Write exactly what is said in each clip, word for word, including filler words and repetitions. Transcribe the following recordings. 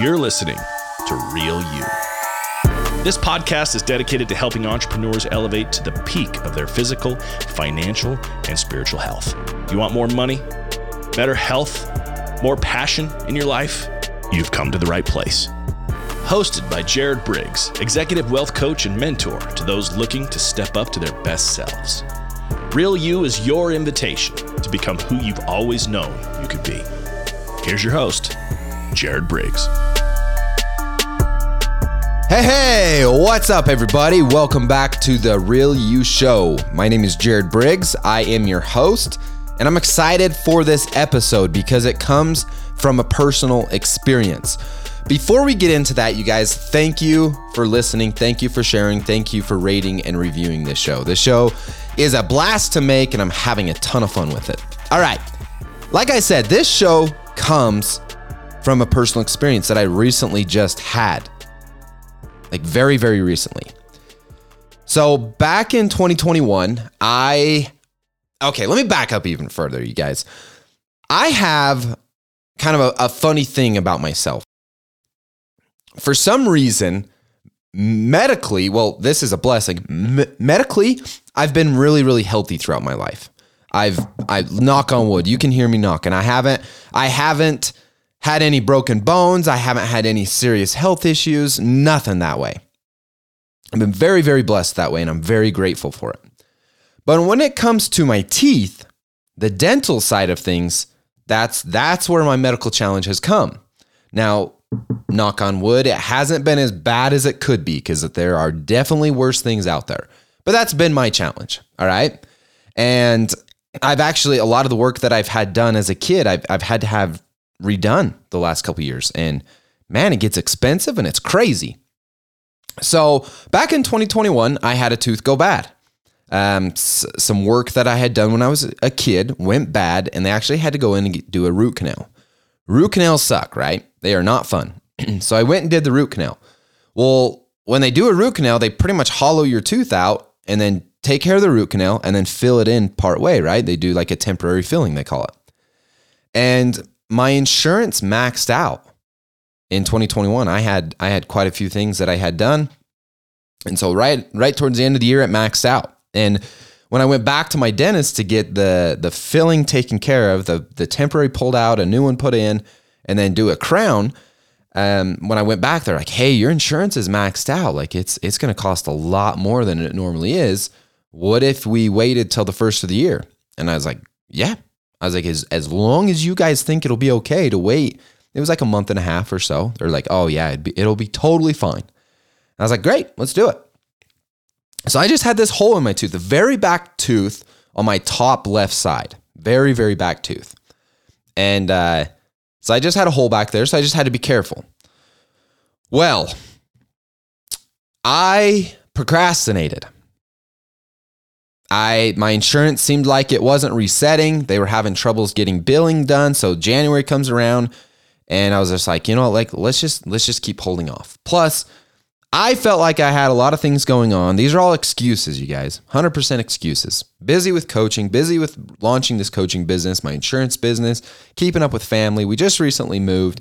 You're listening to Real You. This podcast is dedicated to helping entrepreneurs elevate to the peak of their physical, financial, and spiritual health. You want more money, better health, more passion in your life? You've come to the right place. Hosted by Jared Briggs, executive wealth coach and mentor to those looking to step up to their best selves. Real You is your invitation to become who you've always known you could be. Here's your host, Jared Briggs. Hey, hey, what's up, everybody? Welcome back to the Real You Show. My name is Jared Briggs. I am your host, and I'm excited for this episode because it comes from a personal experience. Before we get into that, you guys, thank you for listening. Thank you for sharing. Thank you for rating and reviewing this show. This show is a blast to make, and I'm having a ton of fun with it. All right. Like I said, this show comes from a personal experience that I recently just had. Like very, very recently. So back in twenty twenty-one, I... Okay, let me back up even further, you guys. I have kind of a, a funny thing about myself. For some reason, medically, well, this is a blessing. M- medically, I've been really, really healthy throughout my life. I've, I knock on wood. You can hear me knock, and I haven't, I haven't had any broken bones. I haven't had any serious health issues. Nothing that way. I've been very, very blessed that way, and I'm very grateful for it. But when it comes to my teeth, the dental side of things, that's that's where my medical challenge has come. Now, knock on wood, it hasn't been as bad as it could be because there are definitely worse things out there. But that's been my challenge, all right? And I've actually, a lot of the work that I've had done as a kid, I've, I've had to have redone the last couple of years. And man, it gets expensive and it's crazy. So back in twenty twenty-one, I had a tooth go bad. Um, s- some work that I had done when I was a kid went bad, and they actually had to go in and get, do a root canal. Root canals suck, right? They are not fun. So I went and did the root canal. Well, when they do a root canal, they pretty much hollow your tooth out and then take care of the root canal and then fill it in part way, right? They do like a temporary filling, they call it. And my insurance maxed out in twenty twenty-one. I had I had quite a few things that I had done. And so right right towards the end of the year, it maxed out. And when I went back to my dentist to get the the filling taken care of, the, the temporary pulled out, a new one put in, and then do a crown, um, when I went back, they're like, hey, your insurance is maxed out. Like it's it's going to cost a lot more than it normally is. What if we waited till the first of the year? And I was like, yeah. I was like, as, as long as you guys think it'll be okay to wait, it was like a month and a half or so. They're like, oh yeah, it'd be, it'll be totally fine. And I was like, great, let's do it. So I just had this hole in my tooth, the very back tooth on my top left side, very, very back tooth. And uh, so I just had a hole back there. So I just had to be careful. Well, I procrastinated. I, my insurance seemed like it wasn't resetting. They were having troubles getting billing done. So January comes around and I was just like, you know, like, let's just, let's just keep holding off. Plus, I felt like I had a lot of things going on. These are all excuses, you guys, one hundred percent excuses. Busy with coaching, busy with launching this coaching business, my insurance business, keeping up with family. We just recently moved.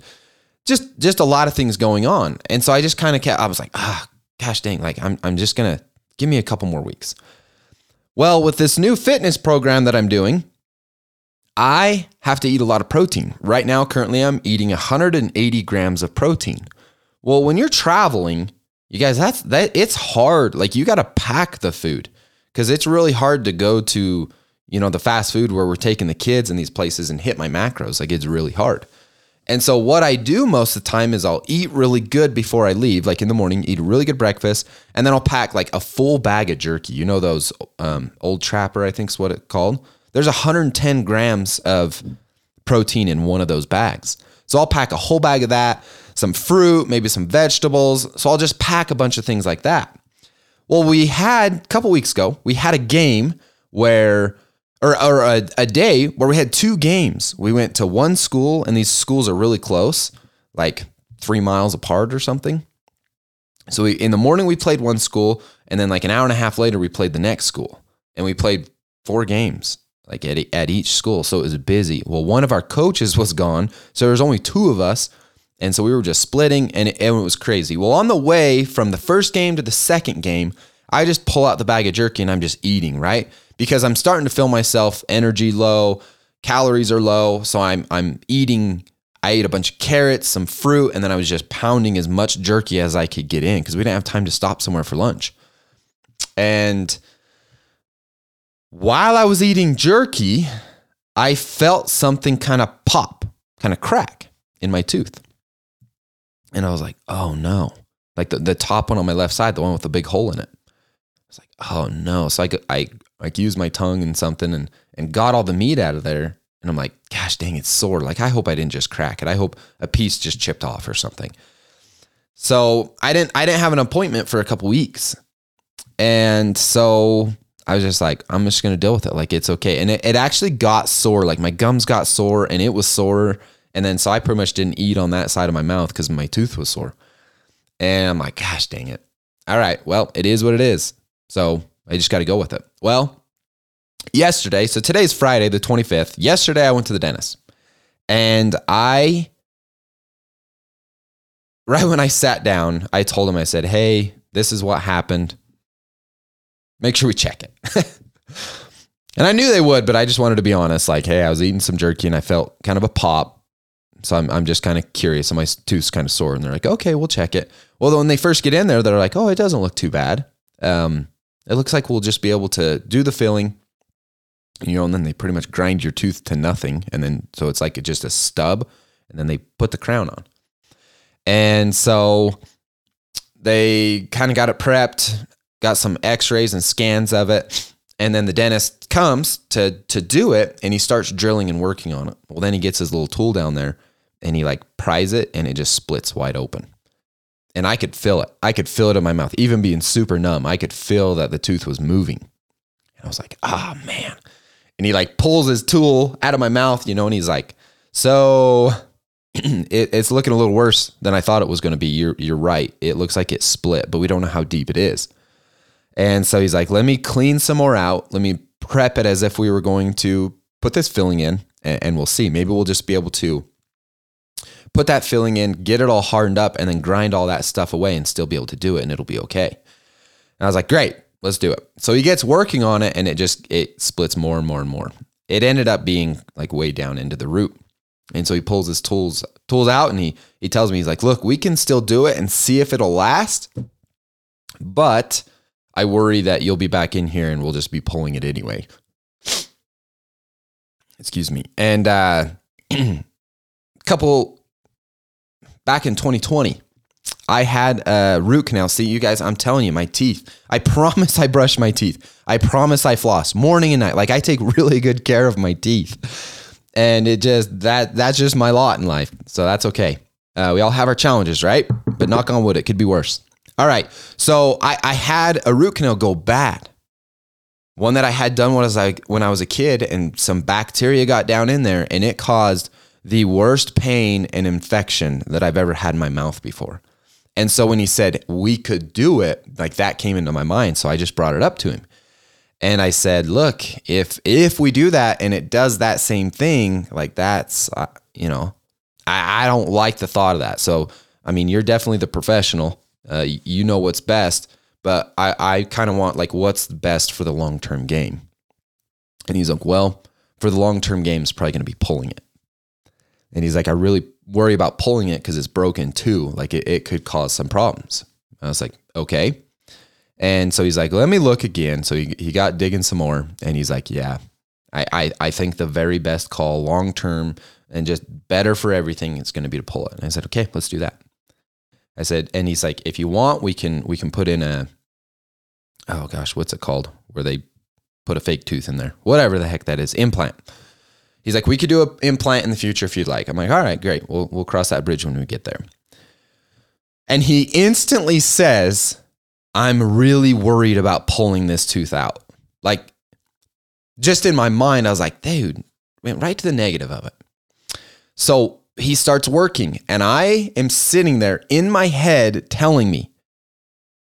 Just just a lot of things going on. And so I just kind of kept, I was like, ah, gosh dang, like I'm I'm just going to, give me a couple more weeks. Well, with this new fitness program that I'm doing, I have to eat a lot of protein. Right now, currently, I'm eating one hundred eighty grams of protein. Well, when you're traveling, you guys, that's that. It's hard. Like you got to pack the food because it's really hard to go to, you know, the fast food where we're taking the kids in these places and hit my macros. Like it's really hard. And so what I do most of the time is I'll eat really good before I leave, like in the morning, eat a really good breakfast, and then I'll pack like a full bag of jerky. You know those um, Old Trapper, I think is what it's called. There's one hundred ten grams of protein in one of those bags. So I'll pack a whole bag of that, some fruit, maybe some vegetables. So I'll just pack a bunch of things like that. Well, we had a couple weeks ago, we had a game where, or, or a, a day where we had two games. We went to one school, and these schools are really close, like three miles apart or something. So we, in the morning we played one school, and then like an hour and a half later we played the next school, and we played four games like at, at each school. So it was busy. Well, one of our coaches was gone. So there was only two of us. And so we were just splitting, and it, and it was crazy. Well, on the way from the first game to the second game, I just pull out the bag of jerky and I'm just eating, right? Because I'm starting to feel myself energy low, calories are low. So I'm I'm eating. I ate a bunch of carrots, some fruit, and then I was just pounding as much jerky as I could get in because we didn't have time to stop somewhere for lunch. And while I was eating jerky, I felt something kind of pop, kind of crack in my tooth. And I was like, oh no. Like the, the top one on my left side, the one with the big hole in it. I was like, oh no. So I, I like used my tongue and something and, and got all the meat out of there. And I'm like, gosh dang, it's sore. Like, I hope I didn't just crack it. I hope a piece just chipped off or something. So I didn't, I didn't have an appointment for a couple weeks. And so I was just like, I'm just going to deal with it. Like, it's okay. And it, it actually got sore. Like my gums got sore and it was sore. And then, so I pretty much didn't eat on that side of my mouth because my tooth was sore. And I'm like, gosh dang it. All right. Well, it is what it is. So I just got to go with it. Well, yesterday, so today's Friday, the twenty-fifth. Yesterday, I went to the dentist. And I, right when I sat down, I told him, I said, hey, this is what happened. Make sure we check it. And I knew they would, but I just wanted to be honest. Like, hey, I was eating some jerky and I felt kind of a pop. So I'm I'm just kind of curious. And my tooth's kind of sore. And they're like, okay, we'll check it. Well, when they first get in there, they're like, oh, it doesn't look too bad. Um, it looks like we'll just be able to do the filling, you know, and then they pretty much grind your tooth to nothing. And then, so it's like just a stub, and then they put the crown on. And so they kind of got it prepped, got some x-rays and scans of it. And then the dentist comes to, to do it, and he starts drilling and working on it. Well, then he gets his little tool down there and he like pries it, and it just splits wide open. And I could feel it. I could feel it in my mouth, even being super numb. I could feel that the tooth was moving. And I was like, ah, oh, man. And he like pulls his tool out of my mouth, you know, and he's like, so it, it's looking a little worse than I thought it was going to be. You're, you're right. It looks like it split, but we don't know how deep it is. And so he's like, let me clean some more out. Let me prep it as if we were going to put this filling in, and, and we'll see. Maybe we'll just be able to put that filling in, get it all hardened up, and then grind all that stuff away and still be able to do it, and it'll be okay. And I was like, great, let's do it. So he gets working on it, and it just, it splits more and more and more. It ended up being like way down into the root. And so he pulls his tools tools out, and he he tells me, he's like, look, we can still do it and see if it'll last, but I worry that you'll be back in here and we'll just be pulling it anyway. Excuse me. And uh, a couple, back in twenty twenty, I had a root canal. See, you guys, I'm telling you, my teeth, I promise I brush my teeth. I promise I floss morning and night. Like, I take really good care of my teeth. And it just, that that's just my lot in life. So that's okay. Uh, we all have our challenges, right? But knock on wood, it could be worse. All right, so I, I had a root canal go bad. One that I had done when I, was like, when I was a kid, and some bacteria got down in there, and it caused the worst pain and infection that I've ever had in my mouth before. And so when he said we could do it, like that came into my mind, so I just brought it up to him. And I said, look, if if we do that and it does that same thing, like that's, uh, you know, I, I don't like the thought of that. So, I mean, you're definitely the professional. Uh, you know what's best, but I, I kind of want like what's the best for the long-term game. And he's like, well, for the long-term game, it's probably going to be pulling it. And he's like, I really worry about pulling it because it's broken too. Like it, it could cause some problems. And I was like, okay. And so he's like, let me look again. So he, he got digging some more, and he's like, yeah, I, I, I think the very best call long-term and just better for everything is going to be to pull it. And I said, okay, let's do that. I said, and he's like, if you want, we can, we can put in a, oh gosh, what's it called? Where they put a fake tooth in there, whatever the heck that is, implant. He's like, we could do an implant in the future if you'd like. I'm like, all right, great. We'll, we'll cross that bridge when we get there. And he instantly says, I'm really worried about pulling this tooth out. Like, just in my mind, I was like, dude, went right to the negative of it. So he starts working, and I am sitting there in my head telling me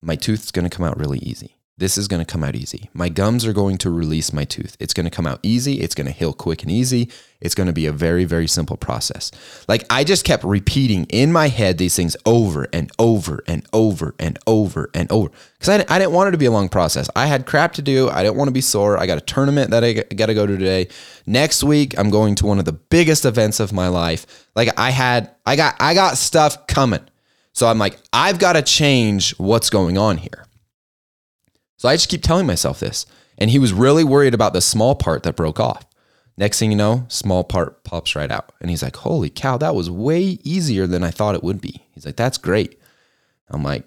my tooth's going to come out really easy. This is going to come out easy. My gums are going to release my tooth. It's going to come out easy. It's going to heal quick and easy. It's going to be a very, very simple process. Like, I just kept repeating in my head these things over and over and over and over and over. Because I, I didn't want it to be a long process. I had crap to do. I didn't want to be sore. I got a tournament that I got to go to today. Next week, I'm going to one of the biggest events of my life. Like, I had, I got, I got stuff coming. So I'm like, I've got to change what's going on here. So I just keep telling myself this. And he was really worried about the small part that broke off. Next thing you know, small part pops right out. And he's like, holy cow, that was way easier than I thought it would be. He's like, that's great. I'm like,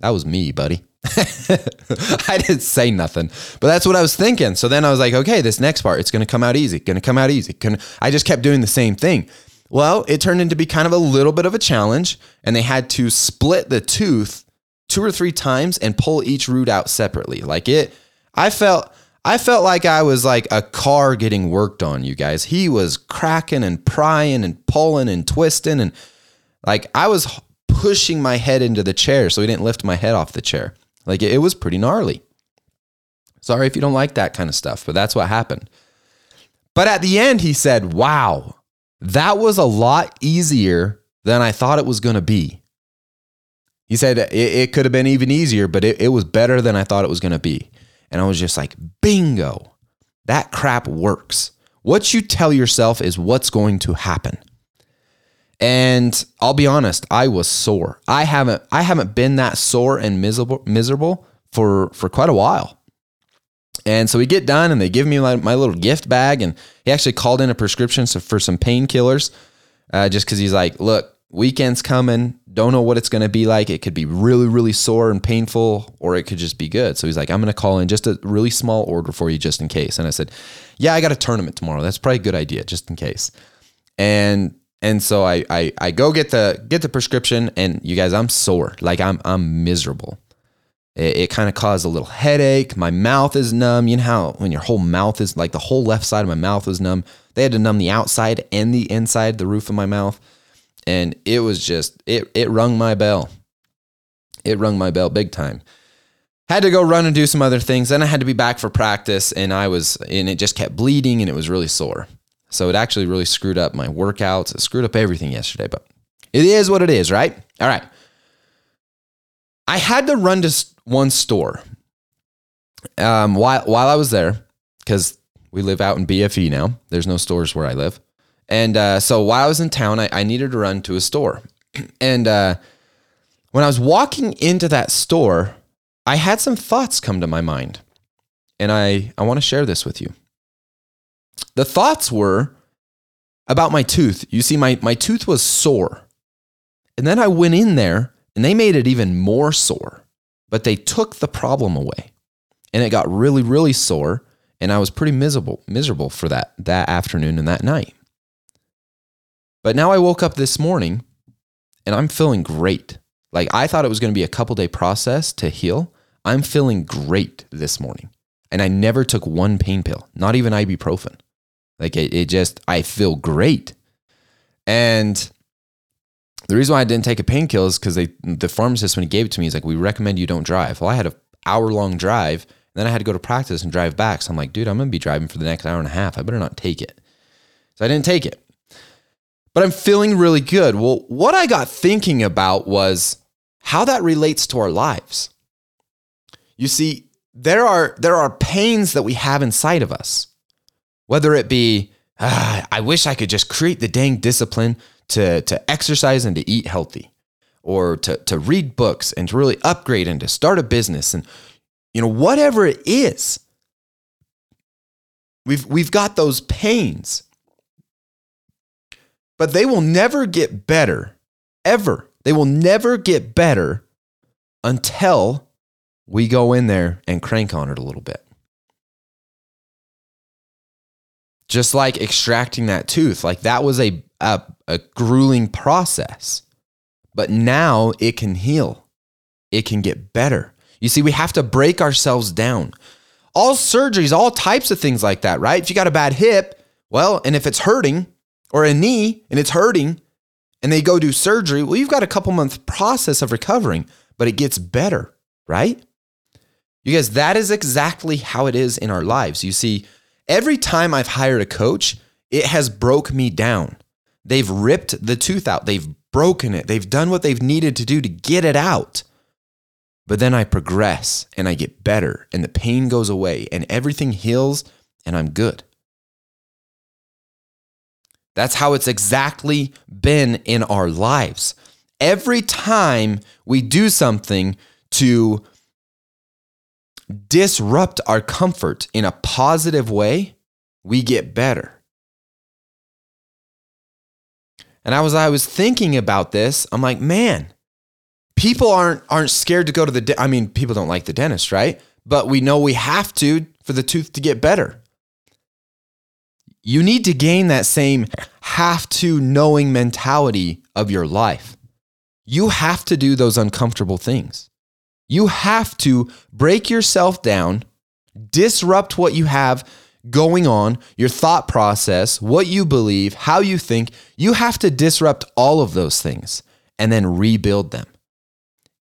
that was me, buddy. I didn't say nothing, but that's what I was thinking. So then I was like, okay, this next part, it's going to come out easy. Going to come out easy. Gonna... I just kept doing the same thing. Well, it turned into be kind of a little bit of a challenge, and they had to split the tooth two or three times and pull each root out separately. Like it, I felt, I felt like I was like a car getting worked on, you guys. He was cracking and prying and pulling and twisting. And like, I was pushing my head into the chair so he didn't lift my head off the chair. Like it, it was pretty gnarly. Sorry if you don't like that kind of stuff, but that's what happened. But at the end, he said, wow, that was a lot easier than I thought it was going to be. He said it, it could have been even easier, but it, it was better than I thought it was going to be. And I was just like, bingo, that crap works. What you tell yourself is what's going to happen. And I'll be honest, I was sore. I haven't, I haven't been that sore and miserable, miserable for, for quite a while. And so we get done and they give me my, my little gift bag. And he actually called in a prescription for some painkillers uh, just because he's like, look, weekend's coming. Don't know what it's going to be like. It could be really, really sore and painful, or it could just be good. So he's like, I'm going to call in just a really small order for you just in case. And I said, yeah, I got a tournament tomorrow. That's probably a good idea just in case. And, and so I, I, I go get the, get the prescription, and you guys, I'm sore. Like I'm, I'm miserable. It, it kind of caused a little headache. My mouth is numb. You know how when your whole mouth is like the whole left side of my mouth was numb. They had to numb the outside and the inside, the roof of my mouth. And it was just, it it rung my bell. It rung my bell big time. Had to go run and do some other things. Then I had to be back for practice, and I was, and it just kept bleeding, and it was really sore. So it actually really screwed up my workouts. It screwed up everything yesterday, but it is what it is, right? All right. I had to run to one store um, while, while I was there, because we live out in B F E now. There's no stores where I live. And uh, so while I was in town, I, I needed to run to a store. And uh, when I was walking into that store, I had some thoughts come to my mind. And I, I want to share this with you. The thoughts were about my tooth. You see, my, my tooth was sore. And then I went in there, and they made it even more sore. But they took the problem away. And it got really, really sore. And I was pretty miserable, miserable for that, that afternoon and that night. But now I woke up this morning and I'm feeling great. Like I thought it was going to be a couple day process to heal. I'm feeling great this morning. And I never took one pain pill, not even ibuprofen. Like it, it just, I feel great. And the reason why I didn't take a painkiller is because they, the pharmacist, when he gave it to me, he's like, we recommend you don't drive. Well, I had an hour long drive and then I had to go to practice and drive back. So I'm like, dude, I'm going to be driving for the next hour and a half. I better not take it. So I didn't take it. But I'm feeling really good. Well, what I got thinking about was how that relates to our lives. You see, there are there are pains that we have inside of us, whether it be, ah, I wish I could just create the dang discipline to, to exercise and to eat healthy, or to, to read books and to really upgrade and to start a business. And, you know, whatever it is, we've we've got those pains. But they will never get better, ever. They will never get better until we go in there and crank on it a little bit. Just like extracting that tooth, like that was a, a, a grueling process. But now it can heal. It can get better. You see, we have to break ourselves down. All surgeries, all types of things like that, right? If you got a bad hip, well, and if it's hurting, or a knee and it's hurting and they go do surgery, well, you've got a couple month process of recovering, but it gets better, right? You guys, that is exactly how it is in our lives. You see, every time I've hired a coach, it has broke me down. They've ripped the tooth out. They've broken it. They've done what they've needed to do to get it out. But then I progress and I get better and the pain goes away and everything heals and I'm good. That's how it's exactly been in our lives. Every time we do something to disrupt our comfort in a positive way, we get better. And I was I was thinking about this. I'm like, man, people aren't aren't scared to go to the de- I mean, people don't like the dentist, right? But we know we have to for the tooth to get better. You need to gain that same have to knowing mentality of your life. You have to do those uncomfortable things. You have to break yourself down, disrupt what you have going on, your thought process, what you believe, how you think. You have to disrupt all of those things and then rebuild them.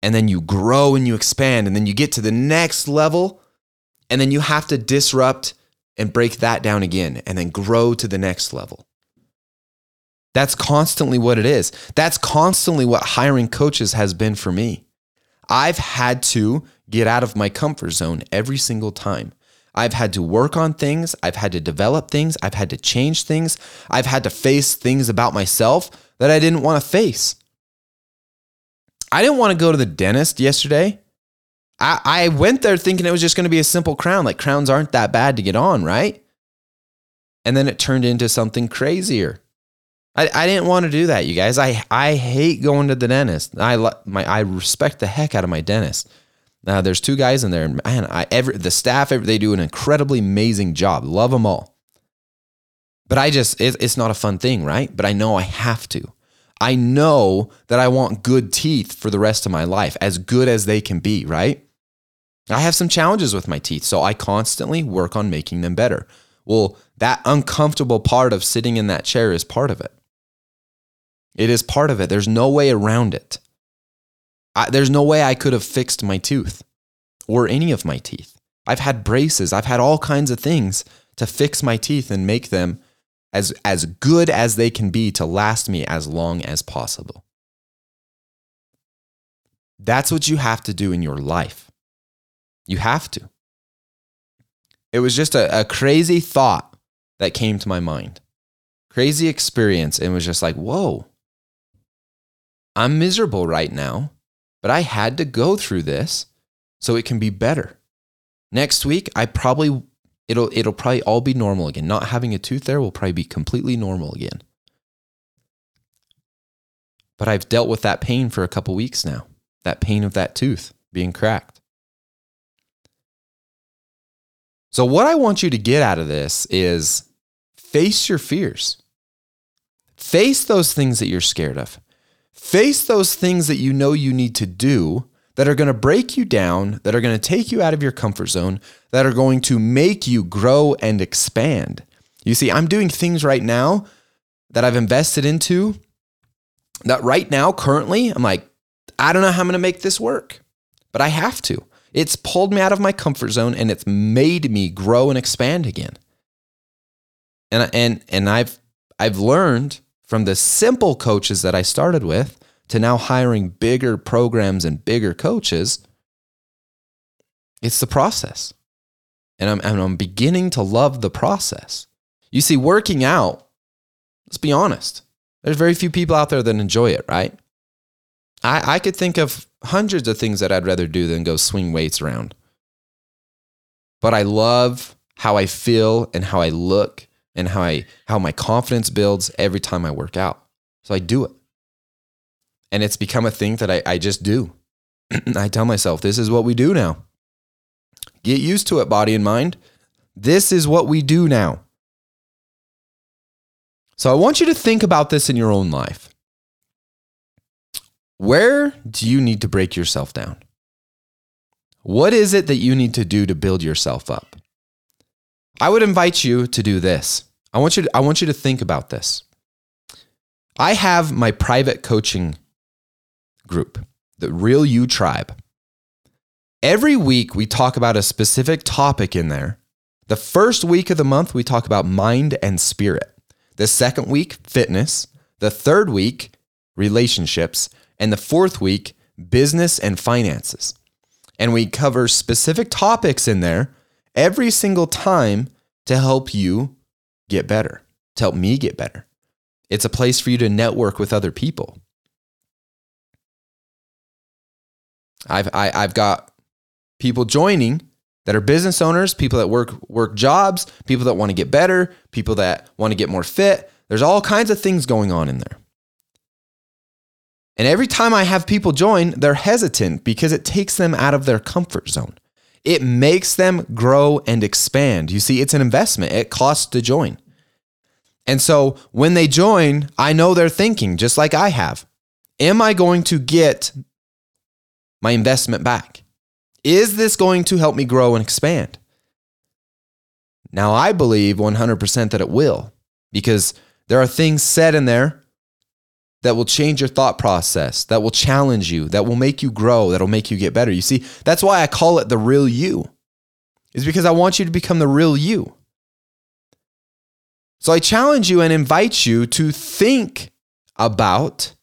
And then you grow and you expand and then you get to the next level and then you have to disrupt and break that down again and then grow to the next level. That's constantly what it is. That's constantly what hiring coaches has been for me. I've had to get out of my comfort zone every single time. I've had to work on things. I've had to develop things. I've had to change things. I've had to face things about myself that I didn't want to face. I didn't want to go to the dentist yesterday. I, I went there thinking it was just going to be a simple crown. Like, crowns aren't that bad to get on, right? And then it turned into something crazier. I, I didn't want to do that, you guys. I, I hate going to the dentist. I my I respect the heck out of my dentist. Now, there's two guys in there, and man, I every the staff every, they do an incredibly amazing job. Love them all. But I just it, it's not a fun thing, right? But I know I have to. I know that I want good teeth for the rest of my life, as good as they can be, right? I have some challenges with my teeth, so I constantly work on making them better. Well, that uncomfortable part of sitting in that chair is part of it. It is part of it. There's no way around it. I, there's no way I could have fixed my tooth or any of my teeth. I've had braces. I've had all kinds of things to fix my teeth and make them as, as good as they can be to last me as long as possible. That's what you have to do in your life. You have to. It was just a, a crazy thought that came to my mind. Crazy experience. And was just like, whoa, I'm miserable right now, but I had to go through this so it can be better. Next week, I probably, it'll, it'll probably all be normal again. Not having a tooth there will probably be completely normal again. But I've dealt with that pain for a couple weeks now. That pain of that tooth being cracked. So what I want you to get out of this is face your fears. Face those things that you're scared of. Face those things that you know you need to do that are going to break you down, that are going to take you out of your comfort zone, that are going to make you grow and expand. You see, I'm doing things right now that I've invested into that right now, currently, I'm like, I don't know how I'm going to make this work, but I have to. It's pulled me out of my comfort zone and it's made me grow and expand again. And and and I've I've learned from the simple coaches that I started with to now hiring bigger programs and bigger coaches. It's the process. And I'm and I'm beginning to love the process. You see, working out, let's be honest, there's very few people out there that enjoy it, right? I, I could think of hundreds of things that I'd rather do than go swing weights around. But I love how I feel and how I look and how I how my confidence builds every time I work out. So I do it. And it's become a thing that I, I just do. I tell myself, this is what we do now. Get used to it, body and mind. This is what we do now. So I want you to think about this in your own life. Where do you need to break yourself down? What is it that you need to do to build yourself up? I would invite you to do this. I want you to, I want you to think about this. I have my private coaching group, the Real You Tribe. Every week we talk about a specific topic in there. The first week of the month, we talk about mind and spirit. The second week, fitness. The third week, relationships. And the fourth week, business and finances. And we cover specific topics in there every single time to help you get better, to help me get better. It's a place for you to network with other people. I've I, I've got people joining that are business owners, people that work work jobs, people that want to get better, people that want to get more fit. There's all kinds of things going on in there. And every time I have people join, they're hesitant because it takes them out of their comfort zone. It makes them grow and expand. You see, it's an investment. It costs to join. And so when they join, I know they're thinking just like I have. Am I going to get my investment back? Is this going to help me grow and expand? Now, I believe one hundred percent that it will, because there are things said in there that will change your thought process, that will challenge you, that will make you grow, that'll make you get better. You see, that's why I call it the real you, is because I want you to become the real you. So I challenge you and invite you to think about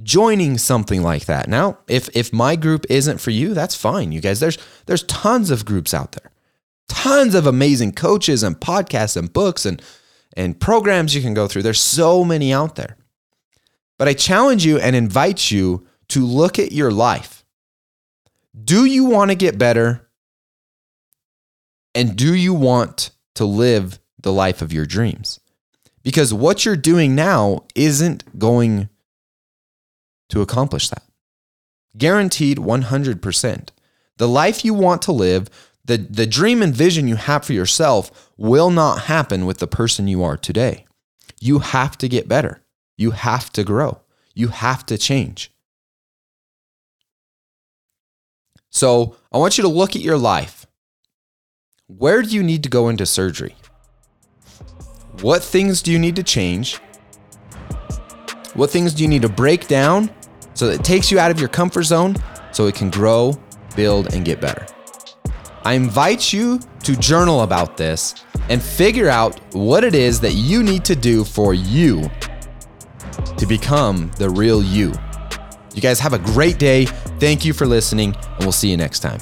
joining something like that. Now, if if my group isn't for you, that's fine, you guys. There's there's tons of groups out there. Tons of amazing coaches and podcasts and books and and programs you can go through. There's so many out there. But I challenge you and invite you to look at your life. Do you want to get better? And do you want to live the life of your dreams? Because what you're doing now isn't going to accomplish that. Guaranteed one hundred percent. The life you want to live, the, the dream and vision you have for yourself will not happen with the person you are today. You have to get better. You have to grow. You have to change. So I want you to look at your life. Where do you need to go into surgery? What things do you need to change? What things do you need to break down so that it takes you out of your comfort zone so it can grow, build, and get better? I invite you to journal about this and figure out what it is that you need to do for you to become the real you. You guys have a great day. Thank you for listening, and we'll see you next time.